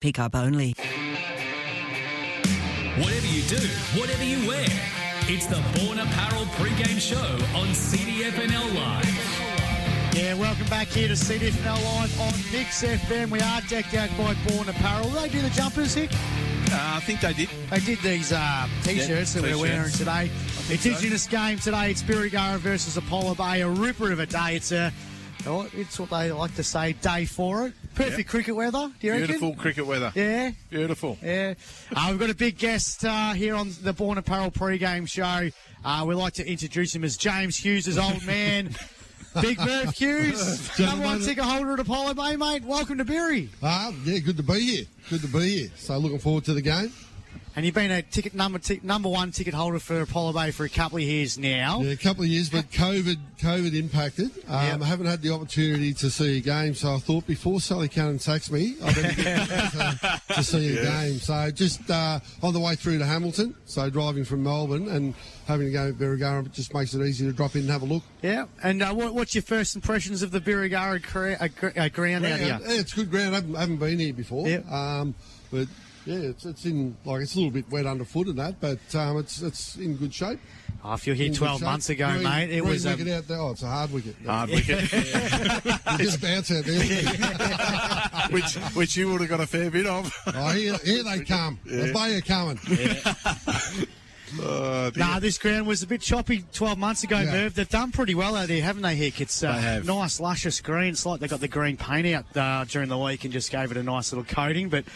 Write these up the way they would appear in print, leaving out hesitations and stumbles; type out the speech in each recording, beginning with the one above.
Pick up only. Whatever you do, whatever you wear, it's the Bourne Apparel pre-game show on CDFNL Live. Yeah, welcome back here to CDFNL Live on Nix FM. We are decked out by Bourne Apparel. They do the jumpers, Hick? I think they did. They did these T-shirts that we're wearing today. It's Indigenous game today. It's Birregurra versus Apollo Bay. A ripper of a day. It's what they like to say, day for it. Perfect cricket weather, do you reckon? Beautiful cricket weather. Yeah? Beautiful. Yeah. We've got a big guest here on the Bourne Apparel pre-game show. We like to introduce him as James Hughes' old man. Big Merv Hughes, number one ticket holder at Apollo Bay, mate. Welcome to Birri. Yeah, good to be here. Good to be here. So looking forward to the game. And you've been a ticket number one ticket holder for Apollo Bay for a couple of years now. Yeah, a couple of years, but COVID impacted. I haven't had the opportunity to see a game, so I thought before Sally Cannon takes me, I better get to see a game. So just on the way through to Hamilton, so driving from Melbourne and having a game at Birregurra just makes it easy to drop in and have a look. Yeah, and what's your first impressions of the Birregurra ground out here? Yeah, it's good ground. I haven't been here before. Yep. But... yeah, it's a little bit wet underfoot and that, but it's in good shape. Oh, if you're here 12 months ago, mate, it was... wicket out there. Oh, it's a hard wicket. No. Hard wicket. You just bounce out there. which you would have got a fair bit of. Oh, here they come. Yeah. The Bay are coming. Yeah. This ground was a bit choppy 12 months ago, Merv. They've done pretty well out there, haven't they, Hick? It's nice, luscious green. It's like they got the green paint out during the week and just gave it a nice little coating, but...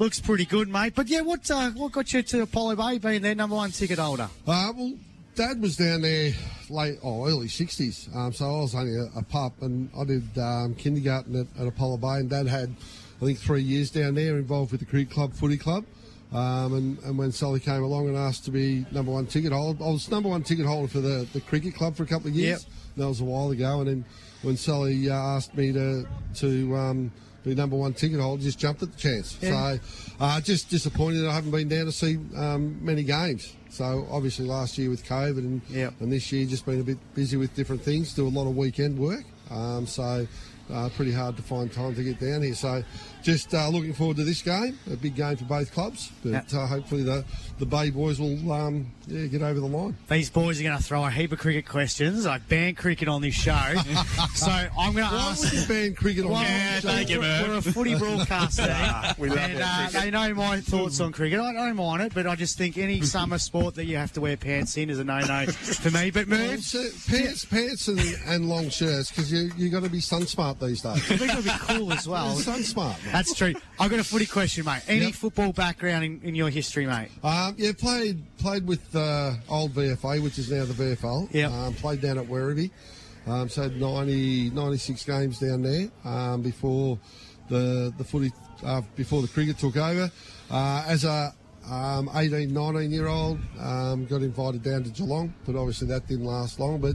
looks pretty good, mate. But, yeah, what got you to Apollo Bay being their number one ticket holder? Well, Dad was down there early 60s, so I was only a pup, and I did kindergarten at Apollo Bay, and Dad had, I think, 3 years down there involved with the cricket club, footy club, and when Sally came along and asked to be number one ticket holder, I was number one ticket holder for the cricket club for a couple of years. Yep. That was a while ago, and then when Sally asked me to be number one ticket holder, just jumped at the chance. Yeah. So just disappointed I haven't been down to see many games. So obviously last year with COVID and this year just been a bit busy with different things, do a lot of weekend work. So pretty hard to find time to get down here. So just looking forward to this game, a big game for both clubs. But hopefully the Bay boys will get over the line. These boys are going to throw a heap of cricket questions. I ban cricket on this show. So I'm going to ask... why would you ban cricket on this show? Thank you, Merv. We're a footy broadcaster. We love cricket. They know my thoughts on cricket. I don't mind it, but I just think any summer sport that you have to wear pants in is a no-no for me. But Merv... pants and long shirts, because you've got to be sun-smart these days. I think it'll be cool as well. So smart, mate. That's true. I've got a footy question, mate. Any football background in your history, mate? Played with old VFA, which is now the VFL. Yeah. Played down at Werribee. So had 96 games down there before the footy, before the cricket took over. As a 18, 19-year-old, got invited down to Geelong, but obviously that didn't last long. But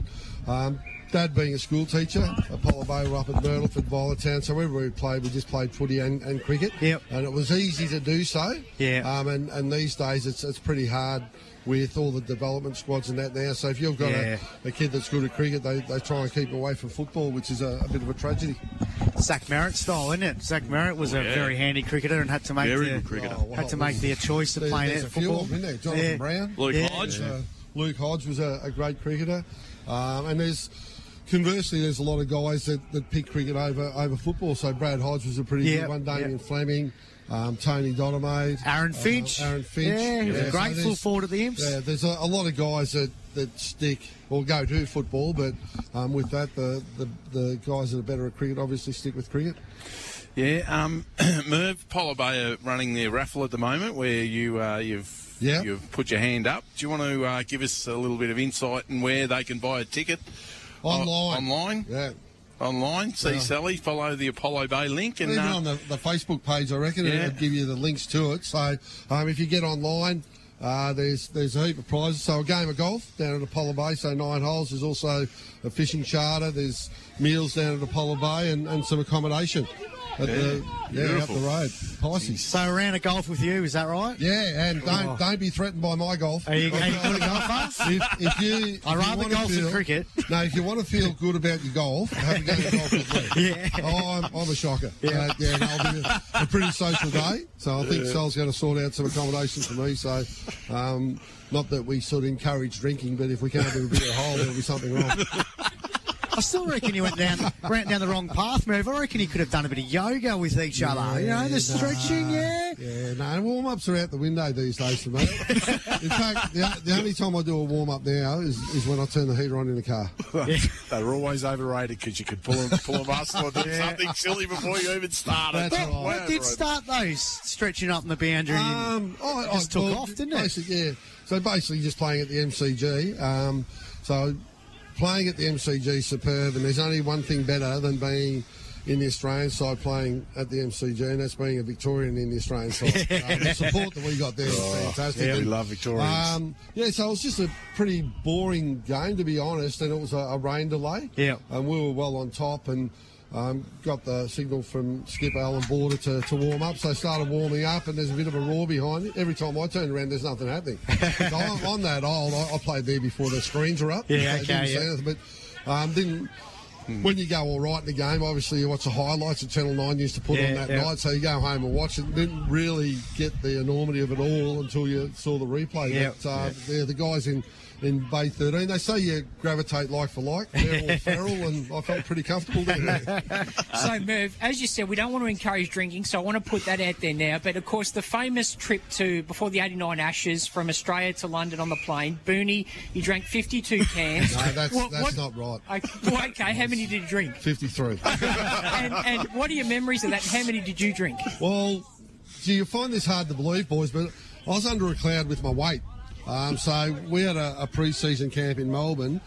Dad being a school teacher, Apollo Bay were up at Myrtleford, Violet Town, so wherever we played, we just played footy and cricket. Yep. And it was easy to do so. Yeah. And these days it's pretty hard with all the development squads and that now. So if you've got a kid that's good at cricket, they try and keep away from football, which is a bit of a tragedy. Zach Merritt style, isn't it? Zach Merritt was a very handy cricketer and had to make their choice to play at football. Few of them, isn't there? Jonathan Brown. Luke Hodge. Yeah. Luke Hodge was a great cricketer. And there's... conversely, there's a lot of guys that pick cricket over football. So Brad Hodge was a pretty good one. Damien Fleming, Tony Dottomade. Aaron Finch. Yeah, he was a great full forward at the Imps. Yeah, there's a lot of guys that stick or go to football, but with that, the guys that are better at cricket obviously stick with cricket. Yeah, Merv, Apollo Bay are running their raffle at the moment where you've put your hand up. Do you want to give us a little bit of insight in where they can buy a ticket? Online. Yeah. Online. See Sally, follow the Apollo Bay link. And even on the Facebook page, I reckon, it'll give you the links to it. So if you get online, there's a heap of prizes. So a game of golf down at Apollo Bay, so 9 holes. There's also a fishing charter. There's meals down at Apollo Bay and some accommodation. Up the road. Pisces. So around a golf with you, is that right? Yeah, and don't be threatened by my golf. Are you going to put a golf us? I'd rather golf than cricket. No, if you want to feel good about your golf, have a go to golf with me. Yeah. Oh, I'm a shocker. Yeah. And I'll be a pretty social day, so I think Sal's going to sort out some accommodation for me, so... not that we sort of encourage drinking, but if we can't do a bit of a hole, there'll be something wrong. I still reckon you ran down the wrong path, Merv. I reckon you could have done a bit of yoga with each other. You know, the stretching, warm-ups are out the window these days for me. In fact, the only time I do a warm-up now is when I turn the heater on in the car. Yeah. They're always overrated because you could pull them muscle or do something silly before you even started. What did start those stretching up in the boundary? It just took off, didn't it? Yeah. So basically just playing at the MCG. Playing at the MCG is superb, and there's only one thing better than being in the Australian side playing at the MCG, and that's being a Victorian in the Australian side. The support that we got there was fantastic. Yeah, we love Victorians. So it was just a pretty boring game, to be honest, and it was a rain delay. Yeah. And we were well on top and got the signal from skipper Allen Border to warm up, so started warming up, and there's a bit of a roar behind it. Every time I turned around, there's nothing happening. So I'm on that old, I played there before the screens were up. Yeah, so okay, yeah. Anything, but when you go all right in the game, obviously you watch the highlights that Channel 9 used to put on that night, so you go home and watch it. Didn't really get the enormity of it all until you saw the replay. They're the guys in Bay 13, they say you gravitate like for like. They're all feral, and I felt pretty comfortable there. So, Merv, as you said, we don't want to encourage drinking, so I want to put that out there now. But, of course, the famous trip before the 89 Ashes from Australia to London on the plane, Booney, you drank 52 cans. No, that's not right. How many did you drink? 53. And what are your memories of that? How many did you drink? Well, gee, you find this hard to believe, boys, but I was under a cloud with my weight. So we had a pre-season camp in Melbourne,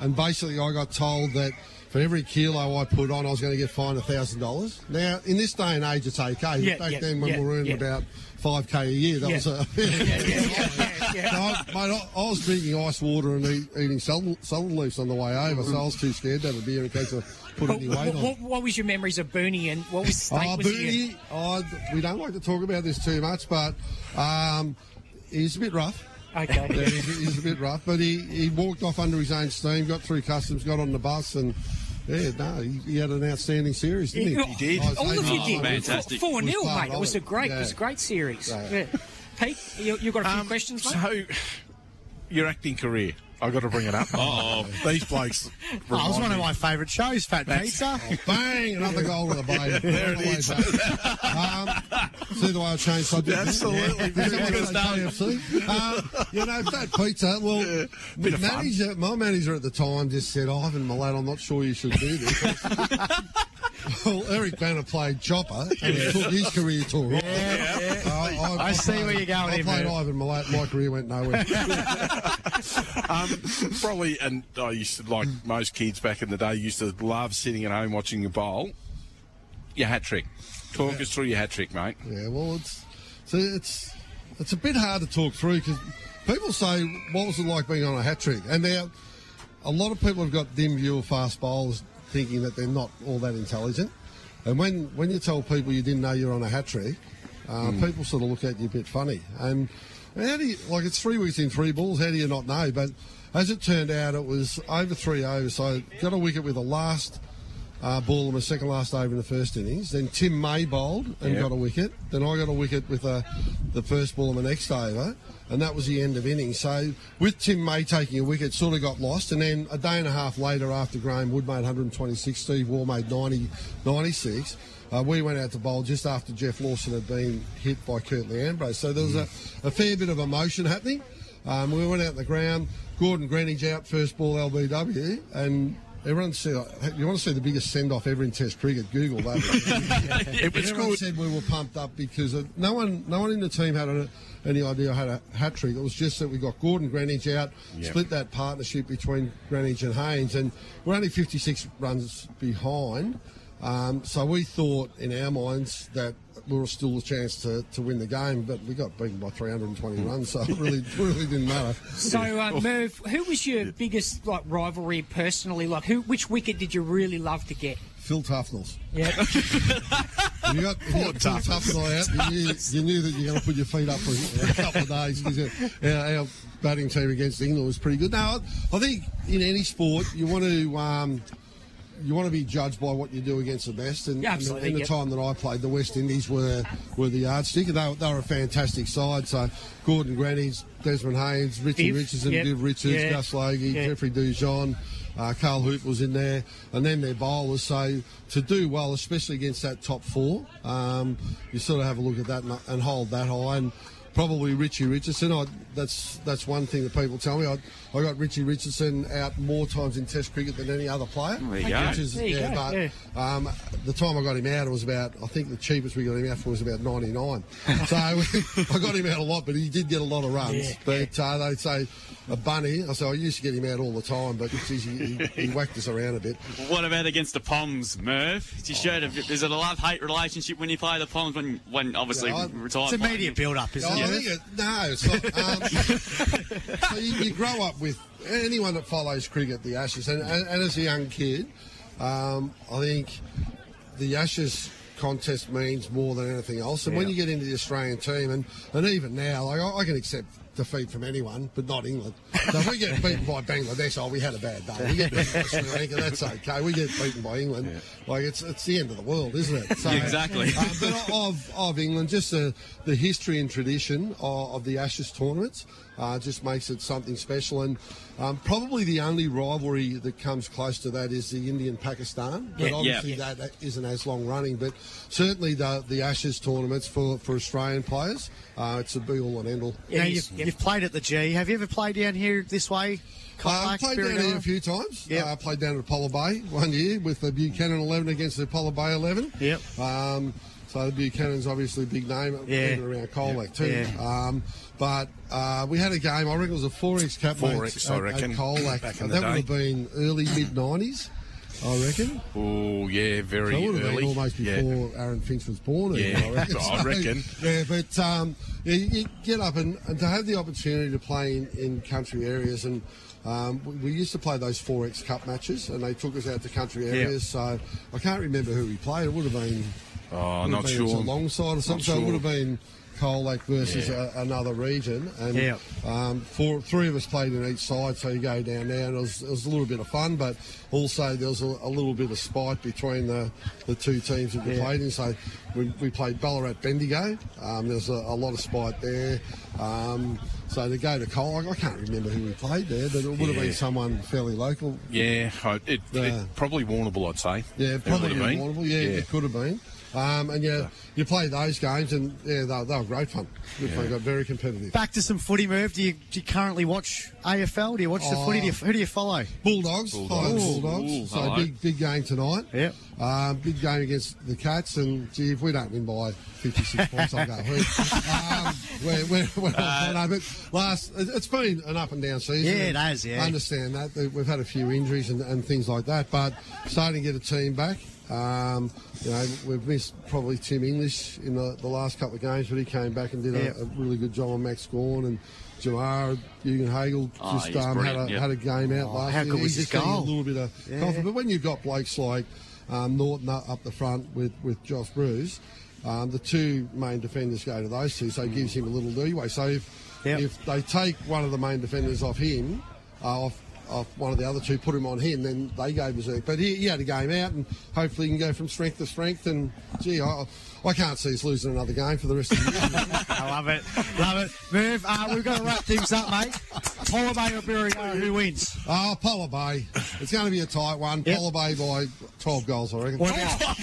and basically I got told that for every kilo I put on, I was going to get fined $1,000. Now, in this day and age, it's okay. Back then, when we were earning about 5K a year, that was a... I was drinking ice water and eating sullen leaves on the way over, so I was too scared to have a beer in case I put any weight on. What was your memories of Booney, and what was the state? We don't like to talk about this too much, but he's a bit rough. Okay. Yeah, he's a bit rough, but he walked off under his own steam, got through customs, got on the bus, and he had an outstanding series, didn't he? He did. All of you did. Fantastic. 4-0, mate. It was a great series. Yeah. Pete, you've got a few questions, mate? So, your acting career. I've got to bring it up. These blokes. It was one of my favourite shows, Fat Pizza. Bang, another goal with a bay. There it is. See the way I changed subject. Absolutely. Fat Pizza, my manager at the time just said, Ivan Milat, I'm not sure you should do this. Well, Eric Banner played Chopper, and he took his career to a I see where you're going. I played Ivan Milat, my career went nowhere. Probably, and I used to, like most kids back in the day, used to love sitting at home watching a bowl. Your hat trick. Talk us through your hat trick, mate. Yeah, well, it's a bit hard to talk through because people say, what was it like being on a hat trick? And now, a lot of people have got dim view of fast bowlers thinking that they're not all that intelligent. And when you tell people you didn't know you're on a hat trick, people sort of look at you a bit funny. And how do you, like, it's 3 weeks in three balls, how do you not know? But as it turned out, it was over three overs, so I got a wicket with the last ball of my second last over in the first innings. Then Tim May bowled and got a wicket. Then I got a wicket with the first ball of my next over, and that was the end of innings. So with Tim May taking a wicket, sort of got lost, and then a day and a half later, after Graham Wood made 126, Steve Wall made 96, we went out to bowl just after Jeff Lawson had been hit by Curtly Ambrose. So there was a fair bit of emotion happening. We went out on the ground, Gordon Greenidge out, first ball LBW, and everyone said, you want to see the biggest send-off ever in Test cricket, Google that. Everyone said we were pumped up because no one in the team had any idea how to hat trick. It was just that we got Gordon Greenidge out, split that partnership between Greenidge and Haynes, and we're only 56 runs behind. So we thought in our minds that we were still a chance to win the game, but we got beaten by 320 runs, so it really didn't matter. So, Merv, who was your biggest rivalry personally? Which wicket did you really love to get? Phil Tufnell's. Yeah. You got tough guy out. You knew that you were going to put your feet up for a couple of days. Our batting team against England was pretty good. No, I think in any sport you want to be judged by what you do against the best. And in the time that I played, the West Indies were the yardstick. They were a fantastic side. So Gordon Greenidge, Desmond Haynes, Richie Richardson, Richards, Gus Logie, Jeffrey Dujon, Carl Hoop was in there, and then their bowlers. So to do well, especially against that top four, you sort of have a look at that and hold that high. And probably Richie Richardson. That's one thing that people tell me. I got Richie Richardson out more times in Test cricket than any other player. The time I got him out, it was about, I think the cheapest we got him out for was about 99. So I got him out a lot, but he did get a lot of runs. They say a bunny. I say I used to get him out all the time, but geez, he whacked us around a bit. What about against the Poms, Merv? Did you show is it a love-hate relationship when you play the Poms? When obviously retired. It's a media build-up, isn't it? So you grow up with anyone that follows cricket, the Ashes, and as a young kid, I think the Ashes contest means more than anything else. And when you get into the Australian team, and even now, like, I can accept defeat from anyone, but not England. So if we get beaten by Bangladesh, we had a bad day. We get beaten by Sri Lanka, that's okay. We get beaten by England. Yeah. Like, it's the end of the world, isn't it? So, exactly. But of England, just the history and tradition of the Ashes tournaments just makes it something special. And probably the only rivalry that comes close to that is the India-Pakistan. But that isn't as long running. But certainly the Ashes tournaments for Australian players, it's a be-all and end-all. Yeah, you've played at the G. Have you ever played down here this way? I've played down here a few times. Yep. I played down at Apollo Bay one year with the Buchanan 11 against the Apollo Bay 11. Yep. So the Buchanan's obviously a big name around Colac too. Yeah. But we had a game, I reckon it was a 4X cap at Colac. That would have been early, mid-90s. I reckon. Oh, yeah, very early. So it would have been almost before Aaron Finch was born. I reckon. Yeah, but you get up and to have the opportunity to play in country areas. And we used to play those 4X Cup matches, and they took us out to country areas. So I can't remember who we played. It would have been... It was alongside or something. So it would have been... Colac versus another region, and three of us played in each side, so you go down there, and it was a little bit of fun, but also there was a little bit of spite between the two teams that we played in. So we played Ballarat Bendigo, there was a lot of spite there, so to go to Colac, I can't remember who we played there, but it would have been someone fairly local. Yeah, it probably Warrnambool, I'd say. Yeah, probably Warrnambool, it could have been. You play those games, and they were great fun. They got very competitive. Back to some footy, Merv. Do you currently watch AFL? Do you watch the footy? Who do you follow? Bulldogs. Ooh, so big game tonight. Yep. Big game against the Cats, and gee, if we don't win by 56 points, I'll go. But it's been an up and down season. Yeah, it has. Yeah, I understand that. We've had a few injuries and things like that, but starting to get a team back. We've missed probably Tim English in the last couple of games, but he came back and did a really good job on Max Gawn, and Jamar Ugenhagel just had a game out last year. How good was his goal? A little bit of confidence. But when you've got blokes like Norton up the front with Josh Bruce, the two main defenders go to those two, so it gives him a little leeway. So if they take one of the main defenders off him, off one of the other two, put him on him, then they go berserk. But he had a game out, and hopefully he can go from strength to strength. And gee, I can't see us losing another game for the rest of the year. I love it. Merv, we've got to wrap things up, mate. Apollo Bay or Birregurra, who wins? Apollo Bay. It's going to be a tight one. Apollo Bay by 12 goals, I reckon. What about?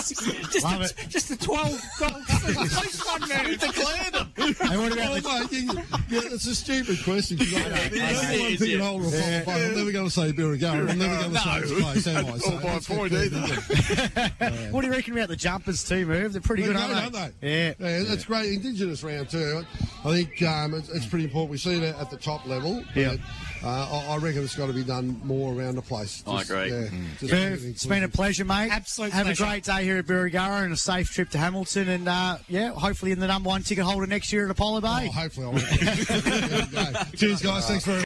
Just the 12 goals. We declared them. Hey, what about it's a stupid question. I'm never going to say Birregurra. I'm never going to say it's place, am I? Or by a point either. What do you reckon about the jumpers too, Merv? They're pretty good, aren't they? Yeah. It's great. Indigenous round too. I think it's pretty important. We see that at the top level. Yeah. I reckon it's got to be done more around the place. I agree. Yeah, Merv, it's been a pleasure, mate. Absolute pleasure. Have a great day here at Birregurra, and a safe trip to Hamilton, and hopefully in the number 1 ticket holder next year at Apollo Bay. Hopefully I will. Cheers, guys. Thanks very much.